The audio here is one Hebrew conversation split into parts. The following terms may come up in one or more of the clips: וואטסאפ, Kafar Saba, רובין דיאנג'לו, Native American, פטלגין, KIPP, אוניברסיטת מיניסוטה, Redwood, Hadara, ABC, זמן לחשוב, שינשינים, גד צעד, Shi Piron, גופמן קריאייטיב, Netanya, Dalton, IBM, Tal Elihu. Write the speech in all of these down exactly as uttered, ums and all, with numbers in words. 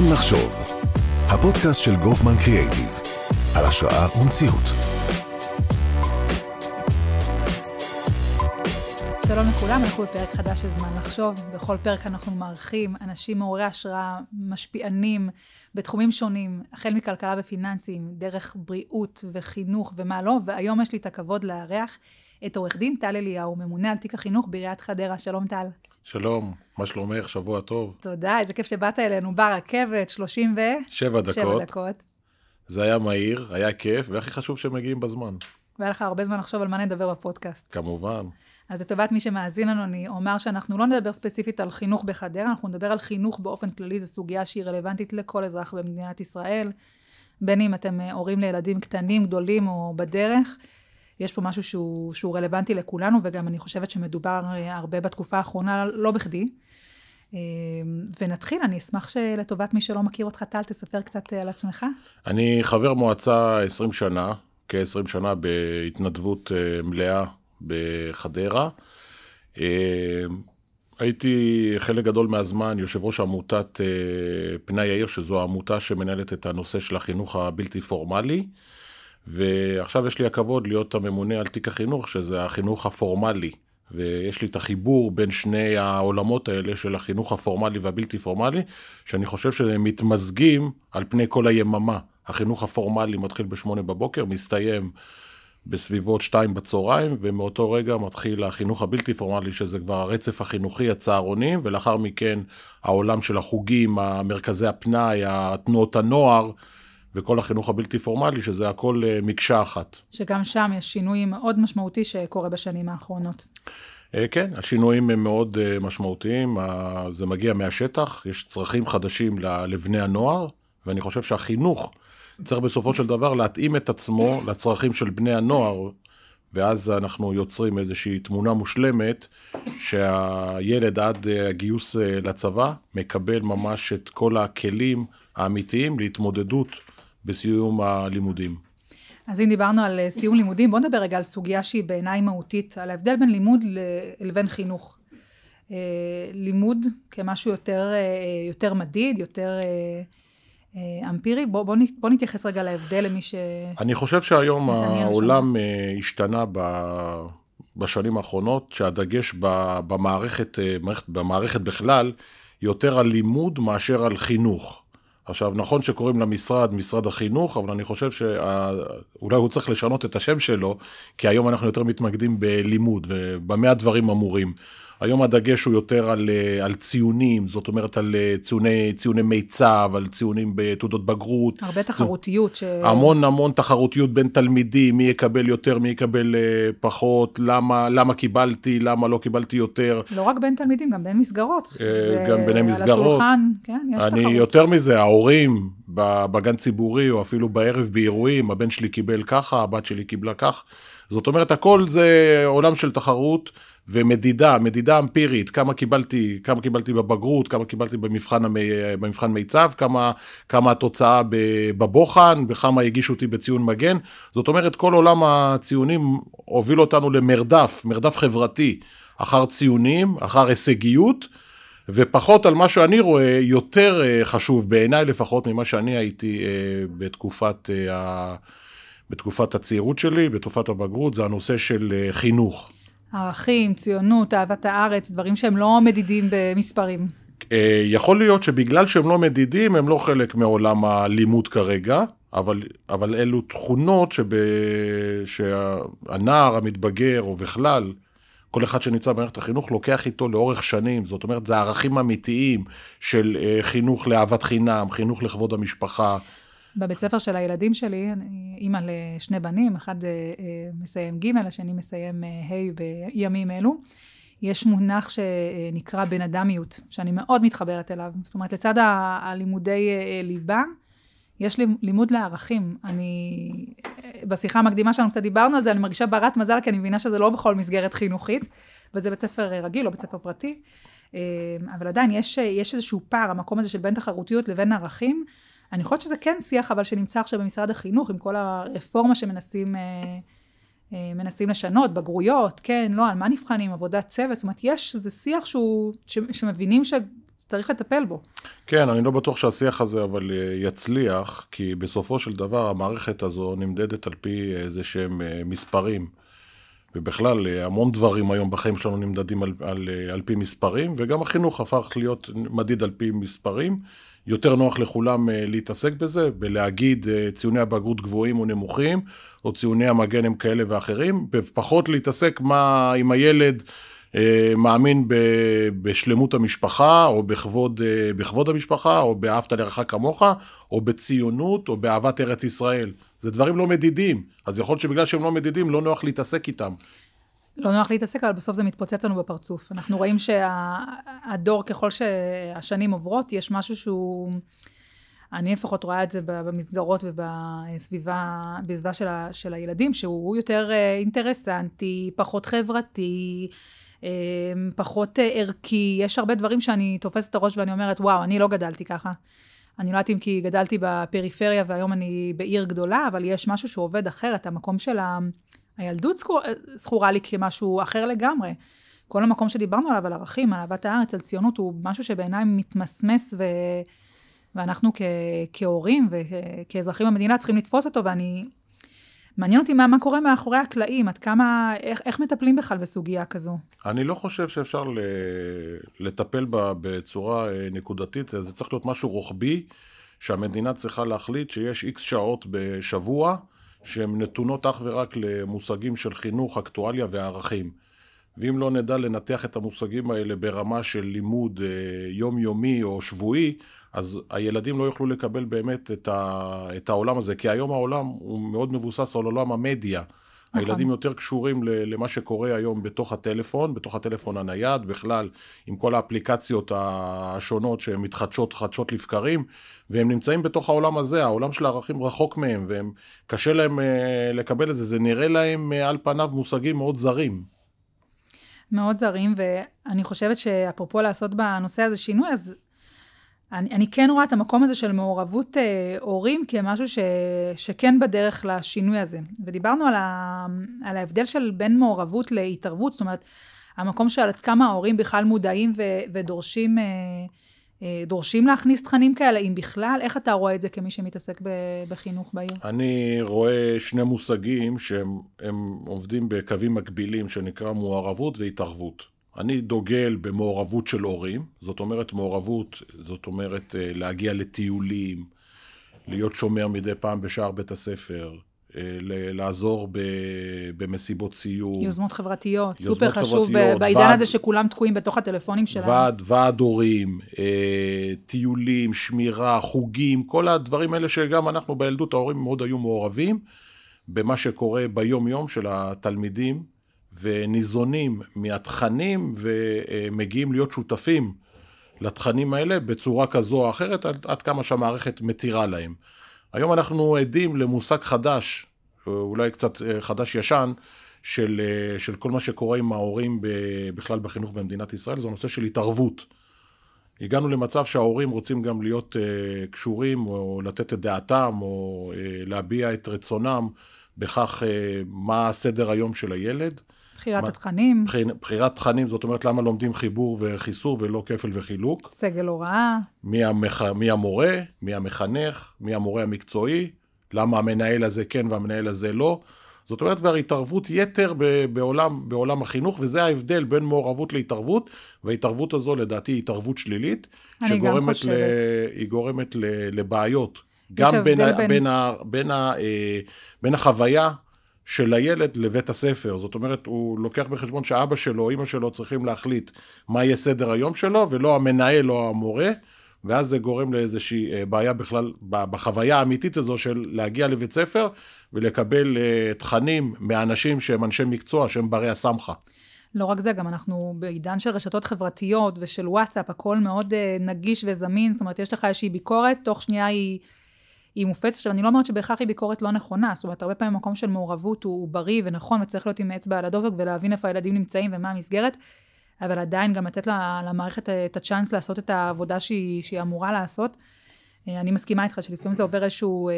זמן לחשוב, הפודקאסט של גופמן קריאייטיב, על השראה ומציאות. שלום לכולם, אנחנו בפרק חדש של זמן לחשוב. בכל פרק אנחנו מערכים אנשים מעוררי השראה, משפיענים בתחומים שונים, החל מכלכלה ופיננסים, דרך בריאות וחינוך ומה לא, והיום יש לי את הכבוד לארח את עורך דין טל אליהו, ממונה על תיק החינוך בעיריית חדרה. שלום טל. שלום, מה שלומך? שבוע טוב. תודה, איזה כיף שבאת אלינו ברכבת, שלושים ושבע דקות. זה היה מהיר, היה כיף, והכי חשוב שמגיעים בזמן. והיה לך הרבה זמן לחשוב על מה נדבר בפודקאסט. כמובן. אז לטובת מי שמאזין לנו, אני אומר שאנחנו לא נדבר ספציפית על חינוך בחדרה, אנחנו נדבר על חינוך באופן כללי, זו סוגיה שהיא רלוונטית לכל אזרח במדינת ישראל, בין אם אתם הורים לילדים קטנים, גדולים או בדרך. יש פה משהו שהוא, שהוא רלוונטי לכולנו, וגם אני חושבת שמדובר הרבה בתקופה האחרונה, לא בכדי. ונתחיל, אני אשמח שלטובת מי שלא מכיר אותך, טל, תספר קצת על עצמך. אני חבר מועצה עשרים שנה, כ-עשרים שנה בהתנדבות מלאה בחדרה. הייתי חלק גדול מהזמן יושב ראש עמותת פני העיר, שזו העמותה שמנהלת את הנושא של החינוך הבלתי פורמלי, ועכשיו יש לי הכבוד להיות הממונה על תיק החינוך, שזה החינוך הפורמלי, ויש לי את החיבור בין שני העולמות האלה של החינוך הפורמלי והבלתי פורמלי, שאני חושב שהם מתמזגים על פני כל היממה. החינוך הפורמלי מתחיל בשמונה בבוקר, מסתיים בסביבות שתיים בצהריים, ומאותו רגע מתחיל החינוך הבלתי פורמלי, שזה כבר הרצף החינוכי, הצהרונים, ולאחר מכן העולם של החוגים, המרכזי הפנאי, תנועות הנוער, וכל החינוך הבלתי פורמלי, שזה הכל מקשה אחת. שגם שם יש שינוי מאוד משמעותי שקורה בשנים האחרונות. כן, השינויים הם מאוד משמעותיים, זה מגיע מהשטח, יש צרכים חדשים לבני הנוער, ואני חושב שהחינוך צריך בסופו של דבר להתאים את עצמו לצרכים של בני הנוער, ואז אנחנו יוצרים איזושהי תמונה מושלמת, שהילד עד הגיוס לצבא מקבל ממש את כל הכלים האמיתיים להתמודדות בסיום הלימודים. אז אם דיברנו על סיום לימודים, בוא נדבר רגע על סוגיה שהיא בעיניי מהותית, על ההבדל בין לימוד לבין חינוך. לימוד כמשהו יותר, יותר מדיד, יותר אמפירי. בוא, בוא, בוא נתייחס רגע להבדל למי ש... אני חושב שהיום העולם השתנה ב... בשנים האחרונות, שהדגש במערכת, במערכת בכלל יותר על לימוד מאשר על חינוך. עכשיו, נכון שקוראים למשרד, משרד החינוך, אבל אני חושב שאולי הוא צריך לשנות את השם שלו, כי היום אנחנו יותר מתמקדים בלימוד, ובמה הדברים אמורים. היום הדגש הוא יותר על, על ציונים, זאת אומרת על ציוני, ציוני מיצב, על ציונים בתעודות בגרות. הרבה תחרותיות. ש... המון המון תחרותיות בין תלמידים, מי יקבל יותר, מי יקבל פחות, למה, למה קיבלתי, למה לא קיבלתי יותר. לא רק בין תלמידים, גם בין מסגרות. גם ו... בין המסגרות. על השולחן, כן, יש אני תחרות. אני יותר מזה, ההורים בגן ציבורי, או אפילו בערב באירועים, הבן שלי קיבל ככה, הבת שלי קיבלה כך. זאת אומרת, הכל זה עולם של תחרות, ומדידה, מדידה אמפירית, כמה קיבלתי, כמה קיבלתי בבגרות, כמה קיבלתי במבחן, במבחן מיצב, כמה, כמה התוצאה בבוחן, בכמה הגישו אותי בציון מגן. זאת אומרת, כל עולם הציונים הוביל אותנו למרדף, מרדף חברתי, אחר ציונים, אחר הישגיות, ופחות על מה שאני רואה יותר חשוב, בעיניי לפחות, ממה שאני הייתי בתקופת ה... בתקופת הצעירות שלי, בתקופת הבגרות, זה הנושא של חינוך. ערכים, ציונות, אהבת הארץ, דברים שהם לא מדידים במספרים. יכול להיות שבגלל שהם לא מדידים, הם לא חלק מעולם הלימוד כרגע, אבל, אבל אלו תכונות שב, שהנער המתבגר, או בכלל, כל אחד שנמצא במערכת החינוך לוקח איתו לאורך שנים, זאת אומרת, זה ערכים אמיתיים של חינוך לאהבת חינם, חינוך לכבוד המשפחה. בבית ספר של הילדים שלי, אימא לשני בנים, אחד מסיים ג' השני מסיים ה' בימים אלו, יש מונח שנקרא בן אדמיות, שאני מאוד מתחברת אליו. זאת אומרת, לצד הלימודי ליבה, יש לי לימוד לערכים. אני, בשיחה המקדימה שלנו קצת דיברנו על זה, אני מרגישה ברת מזל, כי אני מבינה שזה לא בכל מסגרת חינוכית, וזה בית ספר רגיל, לא בית ספר פרטי, אבל עדיין יש, יש איזשהו פער, המקום הזה של בין תחרותיות לבין ערכים, אני חושבת שזה כן שיח, אבל שנמצא עכשיו במשרד החינוך, עם כל הרפורמה שמנסים מנסים לשנות, בגרויות, כן, לא, על מה נבחנים, עבודת צוות, זאת אומרת, יש איזה שיח שמבינים אז צריך לטפל בו. כן, אני לא בטוח שהשיח הזה אבל יצליח, כי בסופו של דבר המערכת הזו נמדדת על פי איזה שהם מספרים. ובכלל, המון דברים היום בחיים שלנו נמדדים על, על, על פי מספרים, וגם החינוך הפך להיות מדיד על פי מספרים. יותר נוח לכולם להתעסק בזה, בלהגיד ציוני הבגרות גבוהים ונמוכים, או ציוני המגן הם כאלה ואחרים, ופחות להתעסק מה, עם הילד מאמין בשלמות המשפחה, או בכבוד, בכבוד המשפחה, או באהבת לרעך כמוך, או בציונות, או באהבת ארץ ישראל. זה דברים לא מדידים. אז יכול להיות שבגלל שהם לא מדידים, לא נוח להתעסק איתם. לא נוח להתעסק, אבל בסוף זה מתפוצץ לנו בפרצוף. אנחנו רואים שהדור, ככל שהשנים עוברות, יש משהו שהוא... אני לפחות רואה את זה במסגרות ובסביבה בסביבה של, ה, של הילדים, שהוא יותר אינטרסנטי, פחות חברתי, פחות ערכי. יש הרבה דברים שאני תופסת את הראש ואני אומרת, וואו, אני לא גדלתי ככה. אני לא יודעת אם כי גדלתי בפריפריה והיום אני בעיר גדולה, אבל יש משהו שעובד אחרת. המקום של ה... הילדות זכורה לי כמשהו אחר לגמרי. כל המקום שדיברנו עליו, על ערכים, על אהבת הארץ, על ציונות, הוא משהו שבעיניי מתמסמס, ו... ואנחנו כ... כהורים וכאזרחים במדינה צריכים לתפוס אותו, ואני... מעניין אותי מה, מה קורה מאחורי הקלעים, עד כמה, איך, איך מטפלים בכלל בסוגיה כזו? אני לא חושב שאפשר לטפל בה בצורה נקודתית, זה צריך להיות משהו רוחבי, שהמדינה צריכה להחליט שיש איקס שעות בשבוע, שהן נתונות אך ורק למושגים של חינוך, אקטואליה וערכים. ואם לא נדע לנתח את המושגים האלה ברמה של לימוד יומיומי או שבועי, אז הילדים לא יוכלו לקבל באמת את, ה... את העולם הזה, כי היום העולם הוא מאוד מבוסס על עולם המדיה. נכון. הילדים יותר קשורים למה שקורה היום בתוך הטלפון, בתוך הטלפון הנייד, בכלל עם כל האפליקציות השונות שמתחדשות חדשות לבקרים, והם נמצאים בתוך העולם הזה, העולם של הערכים רחוק מהם, והם קשה להם לקבל את זה, זה נראה להם על פניו מושגים מאוד זרים. מאוד זרים, ואני חושבת שאפרופו לעשות בנושא הזה שינוי, אז... אני, אני כן רואה את המקום הזה של מעורבות אה, הורים כמשהו ש, שכן בדרך לשינוי הזה. ודיברנו על, ה, על ההבדל של בין מעורבות להתערבות, זאת אומרת, המקום של כמה ההורים בכלל מודעים ו, ודורשים אה, אה, דורשים להכניס תכנים כאלה, אם בכלל, איך אתה רואה את זה כמי שמתעסק ב, בחינוך בעיר? אני רואה שני מושגים שהם הם עובדים בקווים מקבילים שנקרא מעורבות והתערבות. אני דוגל במעורבות של הורים, זאת אומרת מעורבות, זאת אומרת להגיע לטיולים, להיות שומר מדי פעם בשער בית הספר, לעזור במסיבות ציור. יוזמות חברתיות, סופר חשוב בעידן הזה שכולם תקועים בתוך הטלפונים שלנו. ועד הורים, טיולים, שמירה, חוגים, כל הדברים האלה שגם אנחנו בילדות ההורים מאוד היו מעורבים, במה שקורה ביום יום של התלמידים, וניזונים מהתכנים ומגיעים להיות שותפים לתכנים האלה בצורה כזו או אחרת, עד, עד כמה שהמערכת מתירה להם. היום אנחנו עדים למושג חדש, אולי קצת חדש ישן, של, של כל מה שקורה עם ההורים בכלל בחינוך במדינת ישראל, זה הנושא של התערבות. הגענו למצב שההורים רוצים גם להיות קשורים, או לתת את דעתם, או להביע את רצונם, בכך מה סדר היום של הילד. בחירת התכנים. בחירת תכנים, זאת אומרת, למה לומדים חיבור וחיסור ולא כפל וחילוק? סגל הוראה. מי, המח... מי המורה, מי המחנך, מי המורה המקצועי, למה המנהל הזה כן והמנהל הזה לא. זאת אומרת, וההתערבות יתר ב... בעולם, בעולם החינוך, וזה ההבדל בין מעורבות להתערבות, וההתערבות הזו לדעתי היא התערבות שלילית, שגורמת ל... היא גורמת ל... לבעיות. גם בין, בין... בין, ה, בין, ה, בין החוויה של הילד לבית הספר. זאת אומרת, הוא לוקח בחשבון שאבא שלו או אמא שלו צריכים להחליט מה יהיה סדר היום שלו, ולא המנהל או המורה, ואז זה גורם לאיזושהי בעיה בכלל, בחוויה האמיתית הזו של להגיע לבית ספר, ולקבל תכנים מאנשים שהם אנשי מקצוע, שהם ברי הסמכה. לא רק זה, גם אנחנו בעידן של רשתות חברתיות ושל וואטסאפ, הכל מאוד נגיש וזמין, זאת אומרת, יש לך איזושהי ביקורת, תוך שנייה היא... היא מופצת, עכשיו אני לא אומרת שבהכרח היא ביקורת לא נכונה, זאת אומרת, הרבה פעמים מקום של מעורבות הוא בריא ונכון, וצריך להיות עם אצבע על הדופק ולהבין איפה הילדים נמצאים ומה המסגרת, אבל עדיין גם לתת למערכת את הצ'אנס לעשות את העבודה שהיא, שהיא אמורה לעשות. אני מסכימה איתך שלפעמים זה עובר איזשהו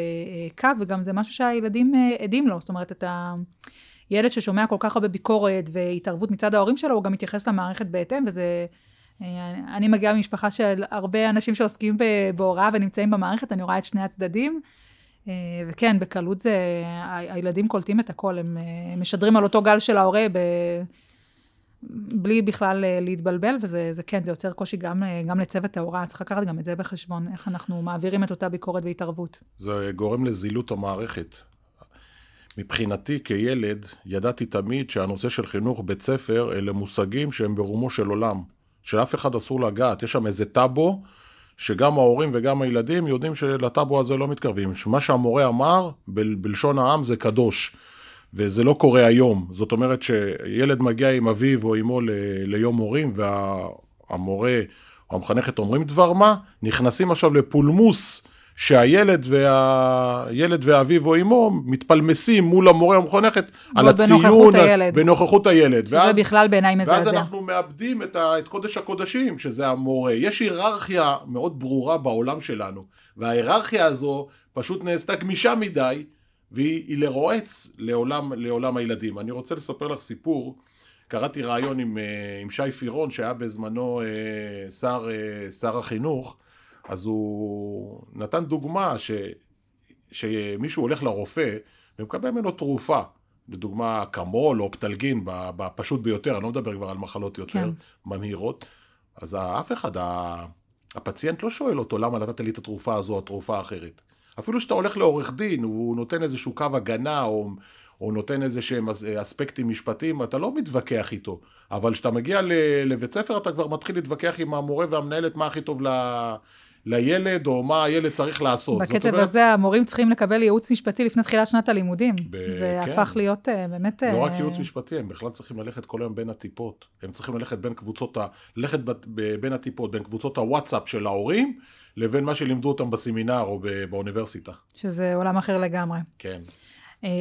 קו, וגם זה משהו שהילדים עדים לו, זאת אומרת, את הילד ששומע כל כך הרבה ביקורת והתערבות מצד ההורים שלו, הוא גם מתייחס למערכת בהתאם, וזה... אני מגיעה ממשפחה של הרבה אנשים שעוסקים בהוראה ונמצאים במערכת, אני רואה את שני הצדדים, וכן, בקלות זה, הילדים קולטים את הכל, הם משדרים על אותו גל של ההורה, בלי בכלל להתבלבל, וזה כן, זה יוצר קושי גם לצוות ההוראה, צריך לקחת גם את זה בחשבון, איך אנחנו מעבירים את אותה ביקורת והתערבות. זה גורם לזילות המערכת. מבחינתי כילד, ידעתי תמיד שהנושא של חינוך בית ספר, אלה מושגים שהם ברומו של עולם, שאף אחד אסור לגעת, יש שם איזה טאבו, שגם ההורים וגם הילדים יודעים שלטאבו הזה לא מתקרבים. מה שהמורה אמר, בלשון העם, זה קדוש, וזה לא קורה היום. זאת אומרת שילד מגיע עם אביו או אמו ליום הורים, והמורה או המחנכת אומרים דבר מה, נכנסים עכשיו לפולמוס, שהילד והאביו או אמו מתפלמסים מול המורה המחנכת על הציון, בנוכחות הילד. וזה בכלל בעיניי מזעזע. ואז אנחנו מאבדים את קודש הקודשים, שזה המורה. יש היררכיה מאוד ברורה בעולם שלנו, וההיררכיה הזו פשוט נעשתה גמישה מדי, והיא לרועץ לעולם הילדים. אני רוצה לספר לך סיפור, קראתי רעיון עם שי פירון, שהיה בזמנו שר החינוך, אז הוא נתן דוגמה ש, שמישהו הולך לרופא ומקבל ממנו תרופה, לדוגמה קמול או פטלגין, בפשוט ביותר, אני לא מדבר כבר על מחלות יותר כן. ממהירות, אז אף אחד, הפציינט לא שואל אותו למה נתת לי את התרופה הזו או התרופה האחרת. אפילו שאתה הולך לעורך דין, הוא נותן איזשהו קו הגנה או... או נותן איזה שהם אספקטים משפטיים, אתה לא מתווכח איתו, אבל כשאתה מגיע לבית ספר, אתה כבר מתחיל להתווכח עם המורה והמנהלת, מה הכי טוב ל... לילד, או מה הילד צריך לעשות. בקצב הזה, המורים צריכים לקבל ייעוץ משפטי, לפני תחילת שנת הלימודים, זה הפך להיות באמת... לא רק ייעוץ משפטי, הם בכלל צריכים ללכת כל היום בין הטיפות, הם צריכים ללכת בין קבוצות, ללכת בין הטיפות, בין קבוצות הוואטסאפ של ההורים, לבין מה שלימדו אותם בסמינר או באוניברסיטה. שזה עולם אחר לגמרי. כן.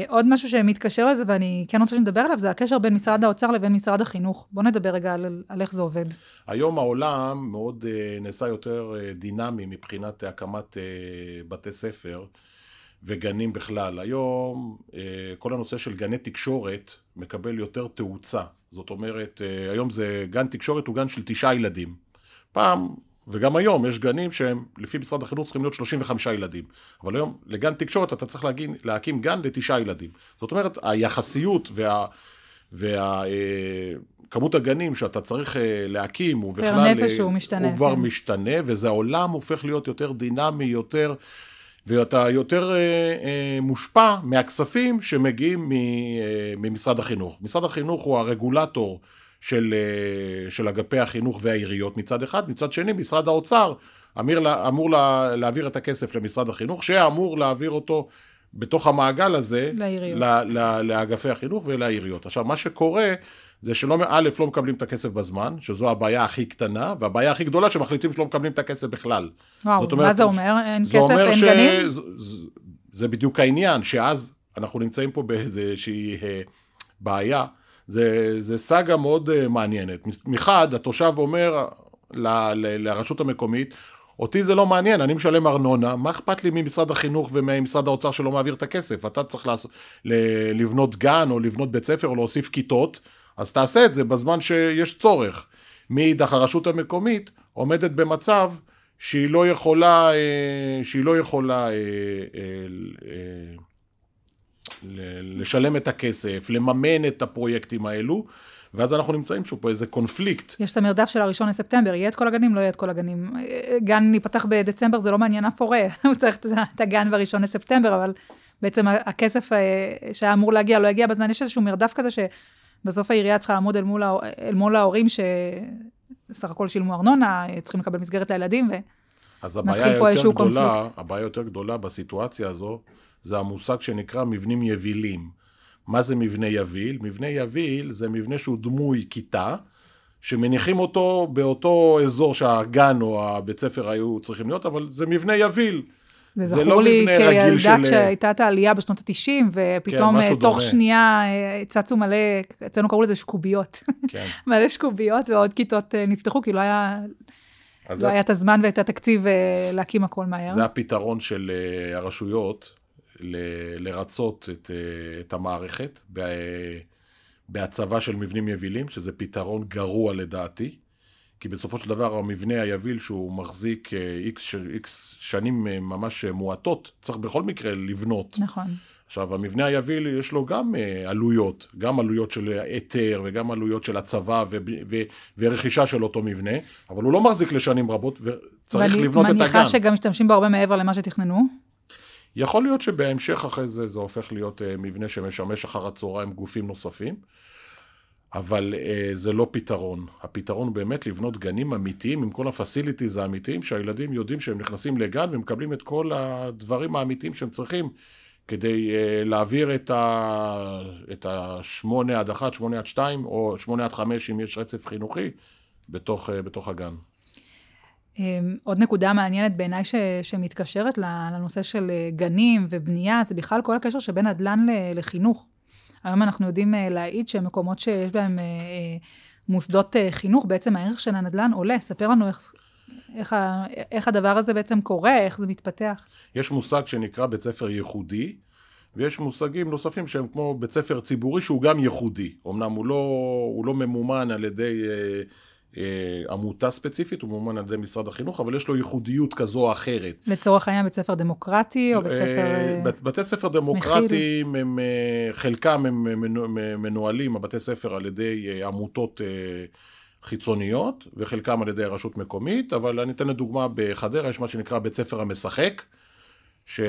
עוד משהו שמתקשר לזה, ואני כן רוצה שנדבר עליו, זה הקשר בין משרד האוצר לבין משרד החינוך. בואו נדבר רגע על, על איך זה עובד. היום העולם מאוד נעשה יותר דינמי מבחינת הקמת בתי ספר וגנים בכלל. היום כל הנושא של גני תקשורת מקבל יותר תאוצה. זאת אומרת, היום זה גן תקשורת הוא גן של תשעה ילדים. פעם... וגם היום יש גנים שהם, לפי משרד החינוך, צריכים להיות שלושים וחמישה ילדים. אבל היום, לגן תקשורת, אתה צריך להגין, להקים גן לתשעה ילדים. זאת אומרת, היחסיות וה, וה, כמות הגנים שאתה צריך להקים, הוא כבר משתנה, וזה העולם הופך להיות יותר דינמי, יותר, ואתה יותר מושפע מהכספים שמגיעים ממשרד החינוך. משרד החינוך הוא הרגולטור, של, של אגפי החינוך והעיריות מצד אחד, מצד שני, משרד האוצר אמיר, אמור לה, להעביר את הכסף למשרד החינוך, שאמור להעביר אותו בתוך המעגל הזה, לעיריות. לה, לה, לאגפי החינוך ולעיריות. עכשיו, מה שקורה זה שלא, א', לא מקבלים את הכסף בזמן, שזו הבעיה הכי קטנה, והבעיה הכי גדולה שמחליטים שלא מקבלים את הכסף בכלל. וואו, זאת אומרת, מה זה אומר? אין זה כסף, אומר אין ש... גנים? זה, זה בדיוק העניין, שאז אנחנו נמצאים פה באיזושהי בעיה, זה, זה סגה מאוד מעניינת. מחד, התושב אומר ל, ל, לרשות המקומית, אותי זה לא מעניין, אני משלם ארנונה, מה אכפת לי ממשרד החינוך וממשרד האוצר שלא מעביר את הכסף? אתה צריך לעשות, ל, לבנות גן או לבנות בית ספר או להוסיף כיתות, אז תעשה את זה בזמן שיש צורך. מאידך הרשות המקומית עומדת במצב שהיא לא יכולה, שהיא לא יכולה לשלם את הכסף, לממן את הפרויקטים האלו, ואז אנחנו נמצאים שוב פה איזה קונפליקט. יש את המרדף של הראשון לספטמבר, יהיה את כל הגנים, לא יהיה את כל הגנים. גן ניפתח בדצמבר, זה לא מעניין אף הורה, הוא צריך את הגן בראשון לספטמבר, אבל בעצם הכסף שהיה אמור להגיע, לא הגיע בזמן, יש איזשהו מרדף כזה שבסוף העירייה צריכה לעמוד אל מול ההורים, שסך הכל שילמו ארנונה, צריכים לקבל מסגרת לילדים, ומתחיל פה איזשהו קונפליקט. הבעיה יותר גדולה בסיטואציה הזו זה המושג שנקרא מבנים יבילים. מה זה מבנה יביל? מבנה יביל זה מבנה שהוא דמוי כיתה, שמניחים אותו באותו אזור שהגן או הבית ספר היו צריכים להיות, אבל זה מבנה יביל. זה, זה לא מבנה רגיל של... זה זכור לי כילדה כשהייתה את העלייה בשנות ה-תשעים, ופתאום כן, תוך דומה. שנייה צצו מלא, אצלנו קראו לזה שקוביות. כן. מלא שקוביות ועוד כיתות נפתחו, כי לא היה... לא זה... היה את הזמן ואת התקציב להקים הכל מהר. זה הפתרון של הרשויות... לרצות את, את המערכת בהצבה של מבנים יבילים, שזה פתרון גרוע לדעתי, כי בסופו של דבר המבנה היביל שהוא מחזיק X שנים ממש מועטות, צריך בכל מקרה לבנות. נכון. עכשיו, המבנה היביל יש לו גם עלויות, גם עלויות של היתר וגם עלויות של הצבא ורכישה של אותו מבנה, אבל הוא לא מחזיק לשנים רבות וצריך לבנות את הגן. ואני מניחה שגם משתמשים בו הרבה מעבר למה שתכננו? יכול להיות שבהמשך אחרי זה זה הופך להיות מבנה שמשמש אחר הצהריים גופים נוספים, אבל uh, זה לא פתרון. הפתרון באמת לבנות גנים אמיתיים, עם כל הפסיליטיז האמיתיים, שהילדים יודעים שהם נכנסים לגן, ומקבלים את כל הדברים האמיתיים שהם צריכים, כדי uh, להעביר את ה... את ה-שמונה עד אחת, שמונה עד שתיים, או שמונה עד חמש, אם יש רצף חינוכי, בתוך, uh, בתוך הגן. עוד נקודה מעניינת בעיניי ש... שמתקשרת לנושא של גנים ובנייה, זה בכלל כל הקשר שבין עדלן לחינוך. היום אנחנו יודעים להעיד שמקומות שיש בהם מוסדות חינוך, בעצם הערך של הנדלן עולה. ספר לנו איך, איך, איך הדבר הזה בעצם קורה, איך זה מתפתח. יש מושג שנקרא בית ספר ייחודי, ויש מושגים נוספים שהם כמו בית ספר ציבורי שהוא גם ייחודי. אמנם הוא לא, הוא לא ממומן על ידי אה, אה, עמותה ספציפית, הוא ממומן על ידי משרד החינוך, אבל יש לו ייחודיות כזו או אחרת. לצורך העניין בית ספר דמוקרטי או בית ספר... בתי ספר דמוקרטיים, הם, חלקם הם מנוהלים, הבתי ספר על ידי עמותות חיצוניות, וחלקם על ידי הרשות מקומית, אבל אני אתן לדוגמה, בחדרה יש מה שנקרא בית ספר המשחק, ש...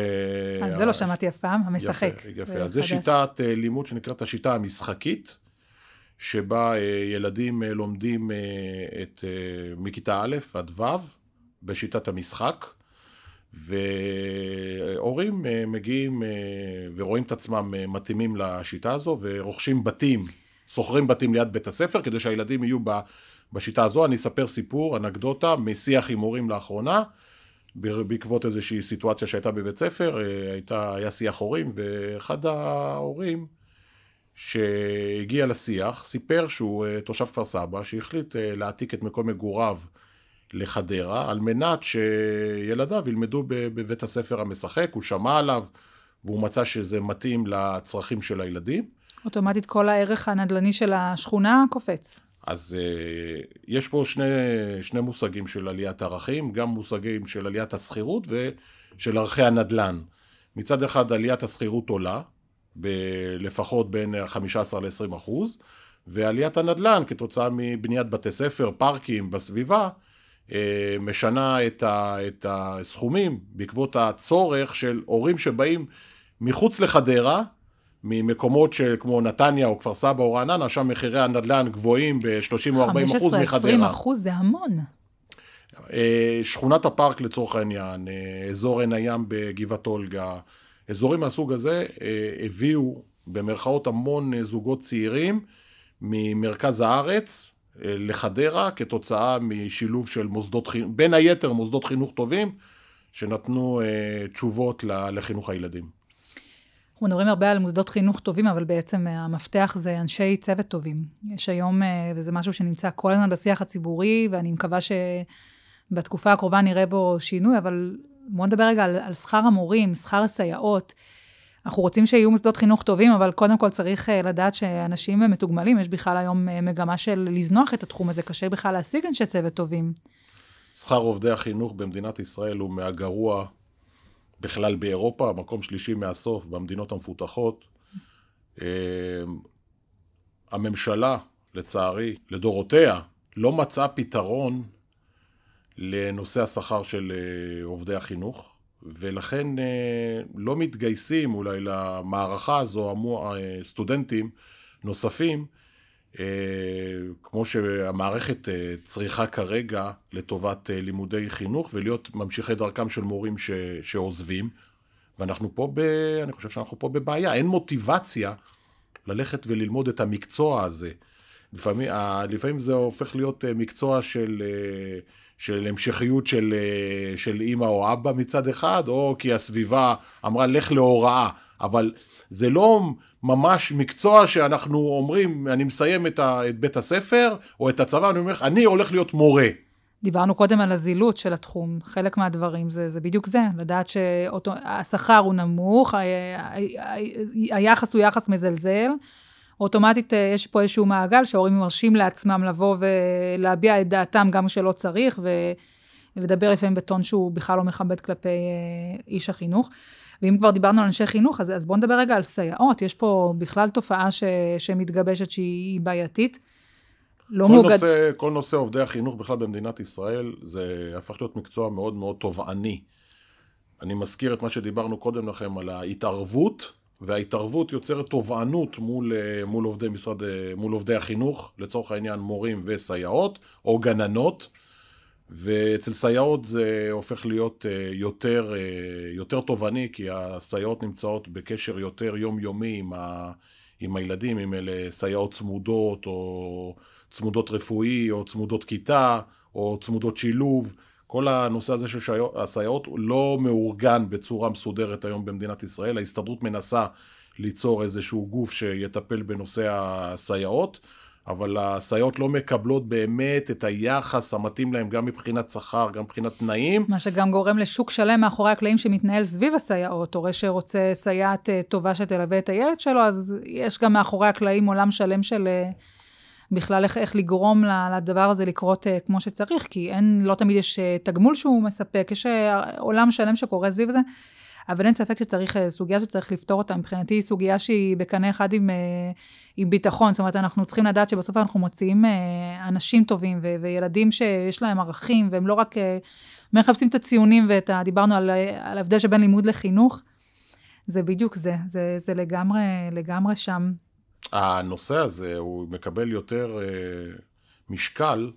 אז זה לא שמעתי אף פעם, המשחק. יפה, יפה. אז זה שיטת לימוד שנקראת השיטה המשחקית, שבה ילדים לומדים את מכיתה א' עד ו' בשיטת המשחק, והורים מגיעים ורואים את עצמם מתאימים לשיטה הזו, ורוכשים בתים, סוחרים בתים ליד בית הספר, כדי שהילדים יהיו בשיטה הזו. אני אספר סיפור, אנקדוטה, משיח עם הורים לאחרונה, בעקבות איזושהי סיטואציה שהייתה בבית ספר, הייתה, היה שיח הורים, ואחד ההורים, שהגיע לשיח, סיפר שהוא תושב כפר סבא, שהחליט להעתיק את מקום מגוריו לחדרה, על מנת שילדיו ילמדו בבית הספר המשחק, הוא שמע עליו, והוא מצא שזה מתאים לצרכים של הילדים. אוטומטית כל הערך הנדל"ני של השכונה קופץ. אז יש פה שני, שני מושגים של עליית ערכים, גם מושגים של עליית השכירות ושל ערכי הנדל"ן. מצד אחד עליית השכירות עולה, לפחות בין חמישה עשר עד עשרים אחוז, ועליית הנדל"ן, כתוצאה מבניית בתי ספר, פארקים בסביבה, משנה את, ה, את הסכומים, בעקבות הצורך של הורים שבאים מחוץ לחדרה, ממקומות של, כמו נתניה או כפר סבא או רעננה, שם מחירי הנדל"ן גבוהים ב-שלושים או ארבעים אחוז מחדרה. חמישה עשר עד עשרים אחוז זה המון. שכונת הפארק לצורך העניין, אזור עין הים בגבעת אולגה, אזורים מהסוג הזה הביאו במרכאות המון זוגות צעירים ממרכז הארץ לחדרה, כתוצאה משילוב של מוסדות חינוך, בין היתר מוסדות חינוך טובים, שנתנו תשובות לחינוך הילדים. אנחנו מדברים הרבה על מוסדות חינוך טובים, אבל בעצם המפתח זה אנשי צוות טובים. יש היום, וזה משהו שנמצא כל הזמן בשיח הציבורי, ואני מקווה שבתקופה הקרובה נראה בו שינוי, אבל... בואו נדבר רגע על, על שכר המורים, שכר הסייעות. אנחנו רוצים שיהיו מוסדות חינוך טובים, אבל קודם כל צריך לדעת שאנשים מתוגמלים. יש בכלל היום מגמה של לזנוח את התחום הזה, קשה בכלל להשיג אנשי צוות טובים. שכר עובדי החינוך במדינת ישראל הוא מהגרוע בכלל באירופה, מקום שלישי מהסוף, במדינות המפותחות. הממשלה, לצערי, לדורותיה, לא מצאה פתרון לנושא השכר של עובדי החינוך, ולכן לא מתגייסים אולי למערכה הזו סטודנטים נוספים, כמו שהמערכת צריכה כרגע לטובת לימודי חינוך, ולהיות ממשיכי דרכם של מורים ש, שעוזבים, ואנחנו פה, ב, אני חושב שאנחנו פה בבעיה, אין מוטיבציה ללכת וללמוד את המקצוע הזה. לפעמים, לפעמים זה הופך להיות מקצוע של... של המשכיות של, של אימא או אבא מצד אחד, או כי הסביבה אמרה לך להוראה, אבל זה לא ממש מקצוע שאנחנו אומרים, אני מסיים את, ה, את בית הספר, או את הצבא, אני אומר, אני הולך להיות מורה. דיברנו קודם על הזילות של התחום, חלק מהדברים, זה, זה בדיוק זה, לדעת שהשכר הוא נמוך, היחס הוא יחס מזלזל, אוטומטית יש פה איזשהו מעגל שההורים מרשים לעצמם לבוא ולהביע את דעתם גם שלא צריך, ולדבר לפעמים בטון שהוא בכלל לא מכבד כלפי איש החינוך. ואם כבר דיברנו על אנשי חינוך, אז, אז בואו נדבר רגע על סייעות. יש פה בכלל תופעה ש, שמתגבשת שהיא בעייתית. לא כל, מוגד... נושא, כל נושא עובדי החינוך בכלל במדינת ישראל, זה הפך להיות מקצוע מאוד מאוד תובעני. אני מזכיר את מה שדיברנו קודם לכם על ההתערבות, וההתערבות יוצרת תובענות מול, מול, עובדי משרד, מול עובדי החינוך, לצורך העניין מורים וסייעות או גננות, ואצל סייעות זה הופך להיות יותר, יותר תובעני, כי הסייעות נמצאות בקשר יותר יומיומי עם, ה, עם הילדים, אם אלה סייעות צמודות או צמודות רפואי או צמודות כיתה או צמודות שילוב, כל הנושא הזה של הסייעות לא מאורגן בצורה מסודרת היום במדינת ישראל. ההסתדרות מנסה ליצור איזשהו גוף שיטפל בנושא הסייעות, אבל הסייעות לא מקבלות באמת את היחס המתאים להם, גם מבחינת שכר, גם מבחינת תנאים. מה שגם גורם לשוק שלם מאחורי הקלעים שמתנהל סביב הסייעות. הורה שרוצה סייעת טובה שתלווה את הילד שלו, אז יש גם מאחורי הקלעים עולם שלם של... בכלל איך, איך לגרום לדבר הזה לקרות אה, כמו שצריך, כי אין, לא תמיד יש אה, תגמול שהוא מספק, יש אה, עולם שלם שקורה סביב זה, אבל אין ספק שצריך, אה, סוגיה שצריך לפתור אותה, מבחינתי היא סוגיה שהיא בקנה אחד עם, אה, עם ביטחון, זאת אומרת אנחנו צריכים לדעת שבסוף אנחנו מוצאים אה, אנשים טובים ו- וילדים שיש להם ערכים, והם לא רק אה, מחפשים את הציונים, ואת ה, דיברנו על, על הבדל שבין לימוד לחינוך, זה בדיוק זה, זה, זה לגמרי, לגמרי שם. הנושא הזה הוא מקבל יותר אה, משקל,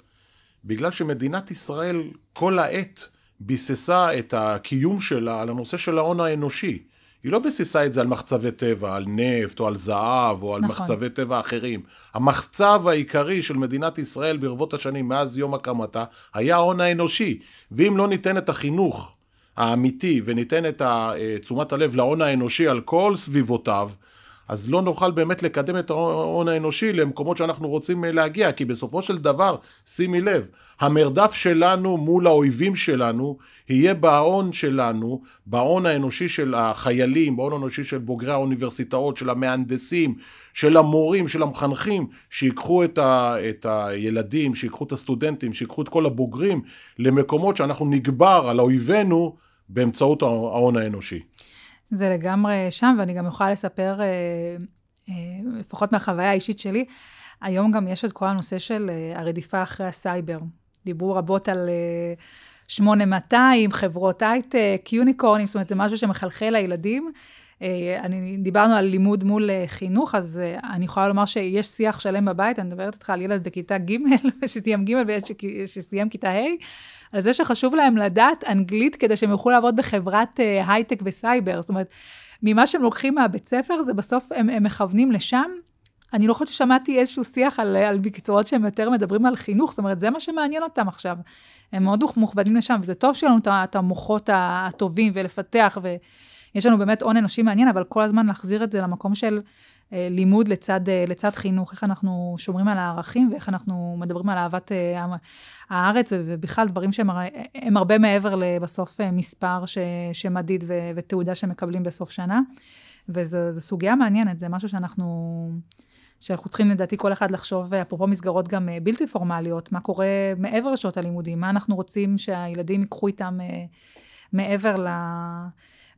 בגלל שמדינת ישראל כל העת ביססה את הקיום שלה על הנושא של ההון האנושי. היא לא ביססה את זה על מחצבי טבע, על נפט או על זהב או על נכון. מחצבי טבע אחרים. המחצב העיקרי של מדינת ישראל ברבות השנים מאז יום הקמתה היה ההון האנושי, ואם לא ניתן את החינוך האמיתי וניתן את תשומת הלב להון האנושי על כל סביבותיו, אז לא נוכל באמת לקדם את ההון האנושי למקומות שאנחנו רוצים להגיע, כי בסופו של דבר, שימי לב, המרדף שלנו מול האויבים שלנו, יהיה בהון שלנו, בהון האנושי של החיילים, בהון האנושי של בוגרי האוניברסיטאות, של המהנדסים, של המורים, של המחנכים, שיקחו את, ה, את הילדים, שיקחו את הסטודנטים, שיקחו את כל הבוגרים, למקומות שאנחנו נגבר על האויבינו באמצעות ההון האנושי. זה לגמרי שם, ואני גם יכולה לספר, לפחות מהחוויה האישית שלי, היום גם יש את כל הנושא של הרדיפה אחרי הסייבר. דיברו רבות על שמונה מאתיים, חברות הייטק, יוניקורנים, זאת אומרת, זה משהו שמחלחל לילדים. אני, דיברנו על לימוד מול חינוך, אז אני יכולה לומר שיש שיח שלם בבית, אני מדברת איתך על ילד בכיתה ג' שסיים ג' ושסיים כיתה ה', על זה שחשוב להם לדעת אנגלית, כדי שהם יוכלו לעבוד בחברת הייטק וסייבר, זאת אומרת, ממה שהם לוקחים מהבית ספר, זה בסוף הם, הם מכוונים לשם, אני לא חושבת ששמעתי איזשהו שיח על, על בקצועות שהם יותר מדברים על חינוך, זאת אומרת, זה מה שמעניין אותם עכשיו, הם מאוד מוכוונים לשם, וזה טוב שלנו את המוחות הטובים ולפתח ו... יש לנו באמת עון אנושי מעניין, אבל כל הזמן להחזיר את זה למקום של אה, לימוד לצד, אה, לצד חינוך, איך אנחנו שומרים על הערכים, ואיך אנחנו מדברים על אהבת אה, הארץ, ובכלל דברים שהם הם הרבה מעבר לבסוף אה, מספר ש, שמדיד ו, ותעודה שמקבלים בסוף שנה, וזו סוגיה מעניינת, זה משהו שאנחנו, שאנחנו צריכים לדעתי כל אחד לחשוב, אפרופו מסגרות גם אה, בלתי פורמליות, מה קורה מעבר לשעות הלימודים, מה אנחנו רוצים שהילדים ייקחו איתם אה, מעבר ל...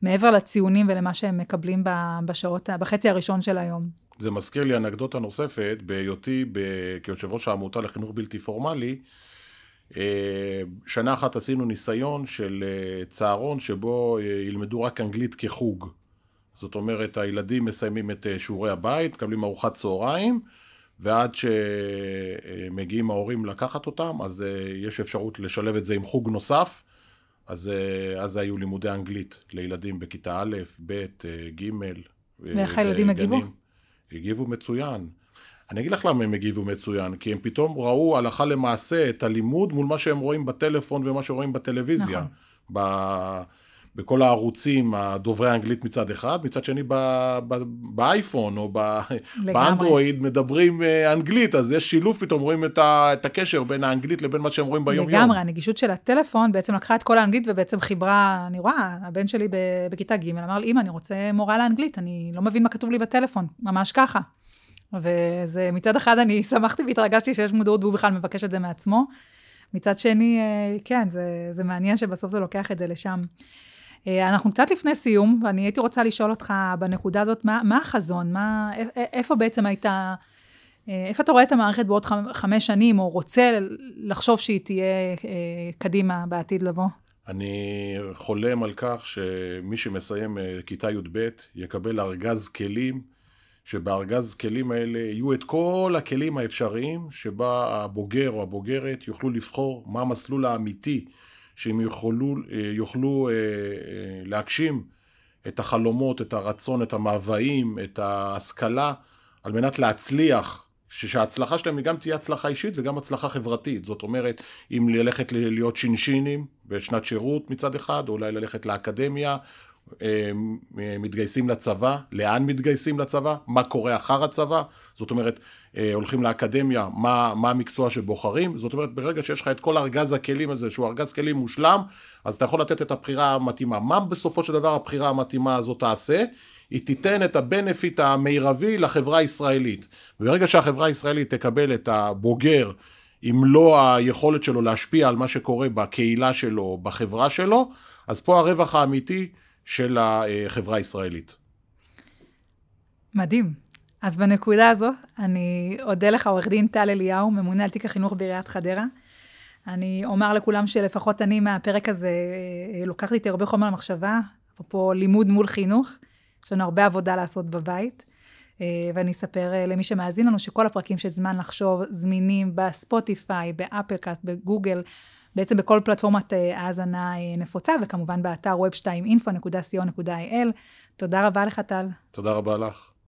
מעבר לציונים ולמה שהם מקבלים בשעות, בחצי הראשון של היום. זה מזכיר לי אנקדוטה נוספת, בהיותי כיושב ראש העמותה לחינוך בלתי פורמלי, שנה אחת עשינו ניסיון של צהרון, שבו ילמדו רק אנגלית כחוג. זאת אומרת, הילדים מסיימים את שיעורי הבית, מקבלים ארוחת צהריים, ועד שמגיעים ההורים לקחת אותם, אז יש אפשרות לשלב את זה עם חוג נוסף, אז, אז היו לימודי אנגלית לילדים בכיתה א', ב', ג', ואיך הילדים הגיבו? הגיבו מצוין. אני אגיד לך למה הם הגיבו מצוין, כי הם פתאום ראו הלכה למעשה את הלימוד מול מה שהם רואים בטלפון ומה שרואים בטלוויזיה. נכון. ב, בכל הערוצים, הדוברי האנגלית מצד אחד, מצד שני ב, ב, באייפון או ב, באנדרואיד מדברים אנגלית, אז יש שילוב, פתאום רואים את, ה, את הקשר בין האנגלית לבין מה שהם רואים ביום לגמרי, יום. לגמרי, הנגישות של הטלפון בעצם לקחה את כל האנגלית ובעצם חיברה, אני רואה, הבן שלי בכיתה ג' אמר לי, אמא, אני רוצה מורה לאנגלית, אני לא מבין מה כתוב לי בטלפון, ממש ככה. וזה מצד אחד אני שמחתי והתרגשתי שיש מודעות, והוא בכלל מבקש את זה מעצמו. מצד שני, כן, זה, זה מעניין שבסוף זה לוקח את זה לשם. אנחנו קצת לפני סיום, ואני הייתי רוצה לשאול אותך בנקודה הזאת, מה, מה החזון? מה, איפה בעצם הייתה, איפה אתה רואה את המערכת בעוד חמש שנים, או רוצה לחשוב שהיא תהיה קדימה בעתיד לבוא? אני חולם על כך שמי שמסיים כיתה י"ב יקבל ארגז כלים, שבארגז כלים האלה יהיו את כל הכלים האפשריים, שבה הבוגר או הבוגרת יוכלו לבחור מה המסלול האמיתי, שהם יוכלו, יוכלו להגשים את החלומות, את הרצון, את המאוויים, את ההשכלה, על מנת להצליח, שההצלחה שלהם גם תהיה הצלחה אישית וגם הצלחה חברתית. זאת אומרת, אם ללכת להיות שינשינים בשנת שירות מצד אחד, או אולי ללכת לאקדמיה, מתגייסים לצבא, לאן מתגייסים לצבא, מה קורה אחר הצבא, זאת אומרת, הולכים לאקדמיה, מה, מה המקצוע שבוחרים, זאת אומרת, ברגע שיש לך את כל ארגז הכלים הזה, שהוא ארגז כלים מושלם, אז אתה יכול לתת את הבחירה המתאימה. מה בסופו של דבר הבחירה המתאימה הזאת תעשה? היא תיתן את הבנפיט המערבי לחברה הישראלית. וברגע שהחברה הישראלית תקבל את הבוגר, אם לא היכולת שלו להשפיע על מה שקורה בקהילה שלו, בחברה שלו, אז פה הרווח האמיתי של החברה הישראלית. מדהים. אז בנקודה הזו, אני אודה לך, עורך דין טל אליהו, ממונה על תיק החינוך בעיריית חדרה. אני אומר לכולם שלפחות אני מהפרק הזה, לוקחתי את הרבה חומר למחשבה, פה לימוד מול חינוך, יש לנו הרבה עבודה לעשות בבית, ואני אספר למי שמאזין לנו, שכל הפרקים של זמן לחשוב, זמינים בספוטיפיי, באפלקאסט, בגוגל, בעצם בכל פלטפורמת האזנה נפוצה, וכמובן באתר דאבליו דאבליו דאבליו נקודה ווב שתיים אינפו נקודה סי או נקודה איי אל. תודה רבה לך, טל. תודה רבה לך.